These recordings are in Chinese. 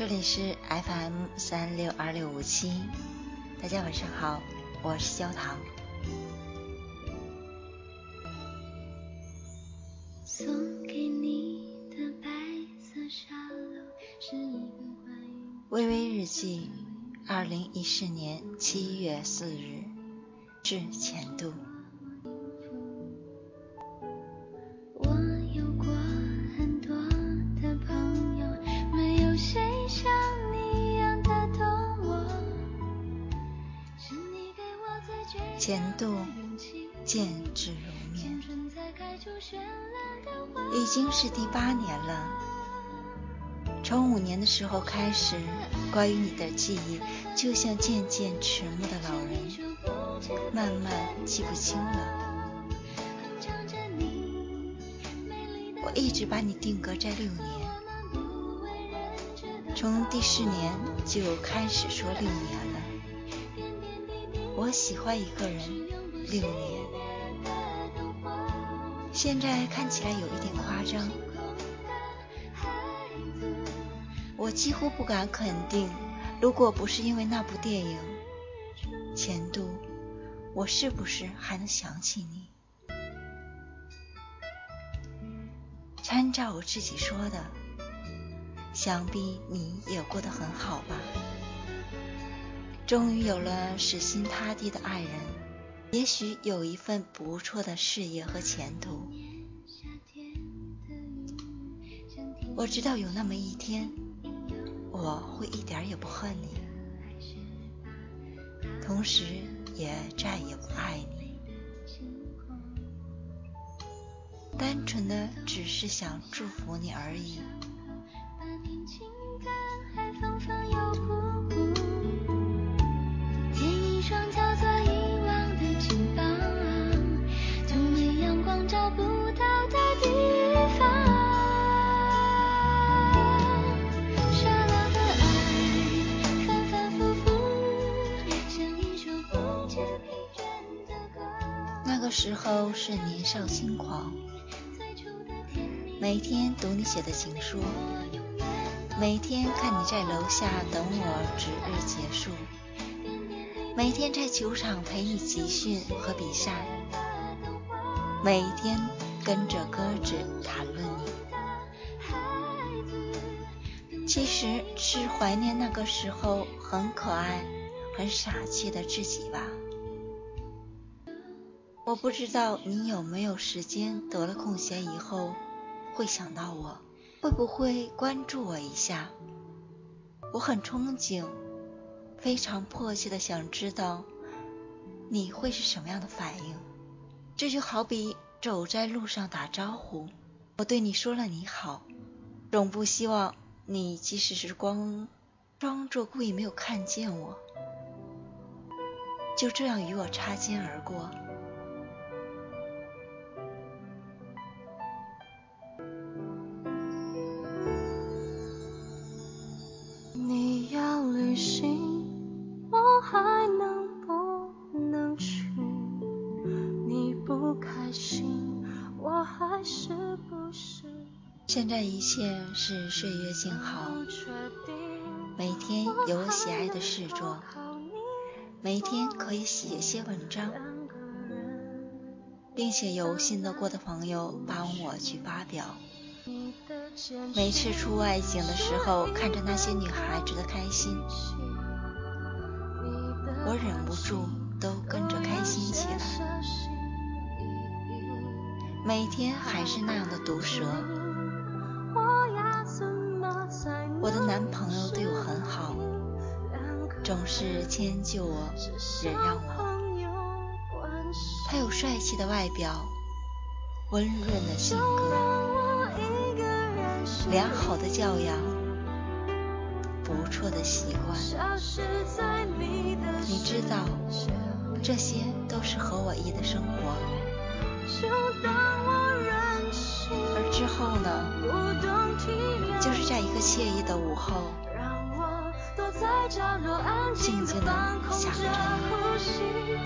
这里是 FM 362657，大家晚上好，我是焦糖。微微日记，2014年7月4日，致前度。前度见之如面，已经是第8年了。从5年的时候开始，关于你的记忆就像渐渐迟暮的老人，慢慢记不清了。我一直把你定格在6年，从第10年就开始说6年了。我喜欢一个人6年，现在看起来有一点夸张。我几乎不敢肯定，如果不是因为那部电影《前度》，我是不是还能想起你？参照我自己说的，想必你也过得很好吧。终于有了死心塌地的爱人，也许有一份不错的事业和前途。我知道有那么一天，我会一点也不恨你，同时也再也不爱你，单纯的只是想祝福你而已。时候是年少轻狂，每天读你写的情书，每天看你在楼下等我值日结束，每天在球场陪你集训和比赛，每天跟着鸽子谈论你。其实是怀念那个时候很可爱很傻气的自己吧。我不知道你有没有时间得了空闲以后会想到我，会不会关注我一下。我很憧憬，非常迫切的想知道你会是什么样的反应。这就好比走在路上打招呼，我对你说了你好，总不希望你即使是装作故意没有看见我，就这样与我擦肩而过。现在一切是岁月静好，每天有我喜爱的事做，每天可以写些文章，并且有信得过的朋友帮我去发表。每次出外景的时候，看着那些女孩子的开心，我忍不住都跟着开心起来。每天还是那样的毒舌，我的男朋友对我很好，总是迁就我，忍让我。他有帅气的外表，温润的性格，良好的教养，不错的习惯。你知道，这些都是合我意的生活。而之后呢，就是在一个惬意的午后，静静的想着你。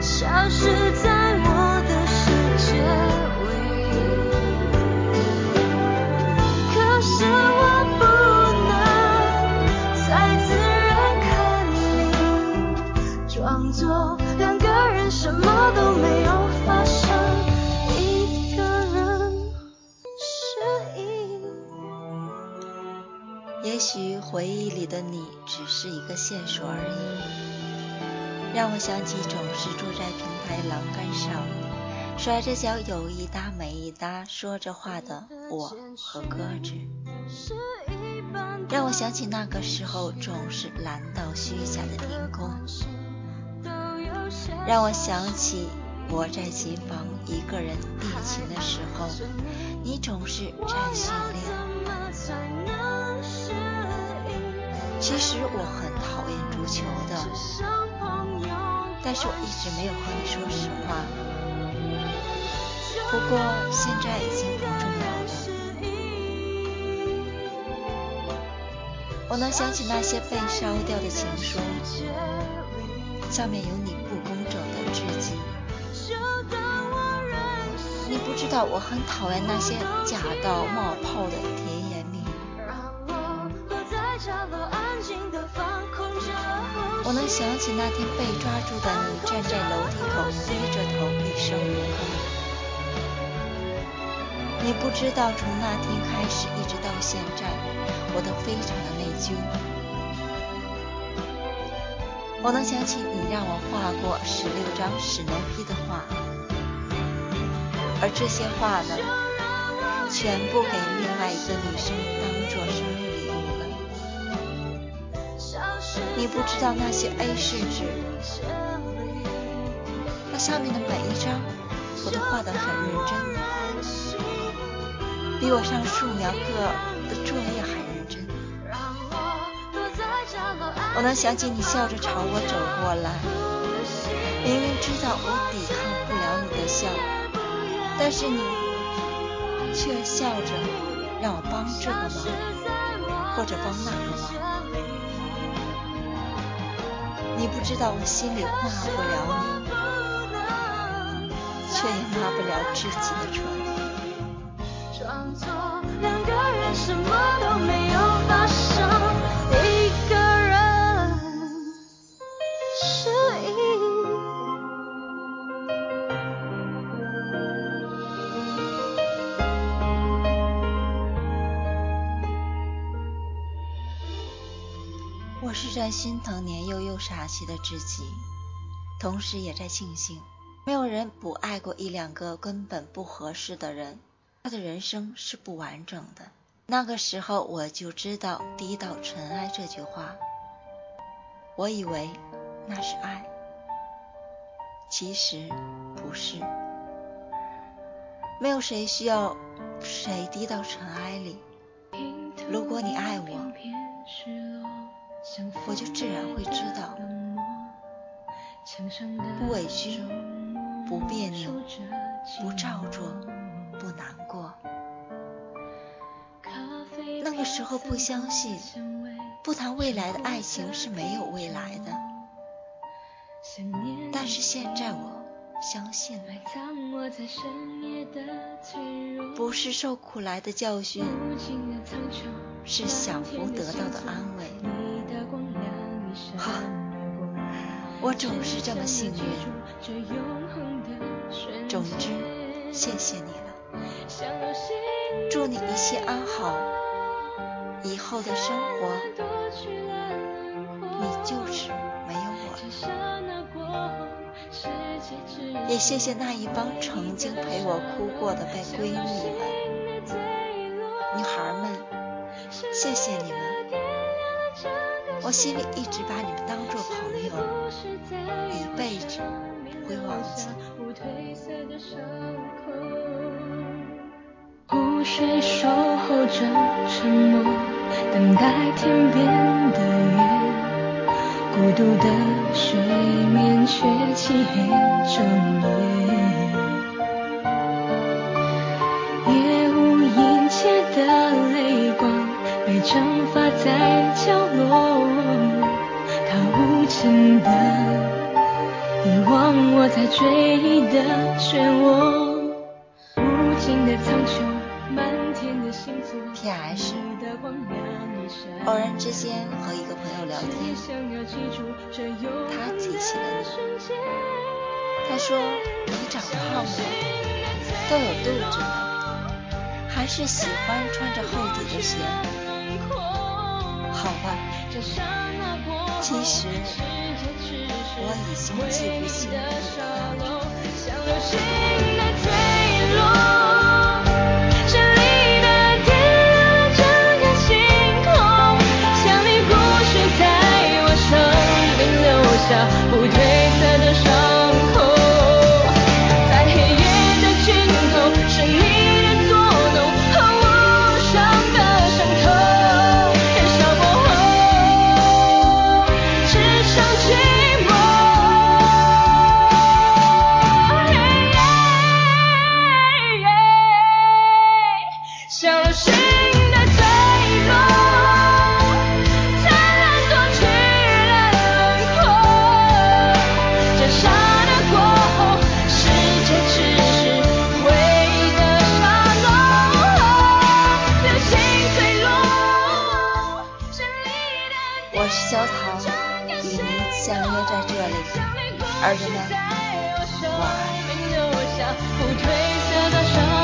消失在我的于回忆里的你只是一个线索而已，让我想起总是坐在平台栏杆上甩着脚有一搭没一搭说着话的我和鸽子，让我想起那个时候总是蓝到虚假的天空，让我想起我在琴房一个人练琴的时候，你总是在训练。其实我很讨厌足球的，但是我一直没有和你说实话。不过现在已经不重要了。我能想起那些被烧掉的情书，上面有你不工整的字迹。你不知道我很讨厌那些假到冒泡的甜言蜜语。我能想起那天被抓住的你，站在楼梯口低着头一声不吭。你不知道从那天开始一直到现在，我都非常的内疚。我能想起你让我画过16张屎牛逼的画，而这些画呢，全部给另外一个女生当作生日礼物了。你不知道那些 A4 纸，那上面的每一张我都画得很认真，比我上素描课的作业还认真。我能想起你笑着朝我走过来，明明知道我抵抗不了你的笑，但是你却笑着让我帮这个忙或者帮那个忙。你不知道我心里骂不了你，却也骂不了自己的蠢。装作两个人什么都没有发生，在心疼年幼又傻气的自己，同时也在庆幸没有人不爱过一两个根本不合适的人，他的人生是不完整的。那个时候我就知道低到尘埃这句话，我以为那是爱，其实不是。没有谁需要谁低到尘埃里，如果你爱我，我就自然会知道，不委屈，不别扭，不造作，不难过。那个时候不相信，不谈未来的爱情是没有未来的，但是现在我相信了。不是受苦来的教训，是享福得到的安慰。哈，我总是这么幸运。总之，谢谢你了，祝你一切安好。以后的生活，你就是没有我了。也谢谢那一帮曾经陪我哭过的被闺蜜们、女孩们，谢谢你们。我心里一直把你们当作朋友，一辈子不会忘记。湖水守候着沉默，等待天边的月，孤独的水面却漆黑整夜，也无隐切的泪光被蒸发在角落，它无情的遗忘我在追忆的漩涡，无尽的苍穹，满天的星座。P.S. 偶然之间和一个朋友聊天，他提起了你，他说你长胖了，都有肚子了，还是喜欢穿着厚底的鞋。好其实我已经记不清了。而人们，我爱。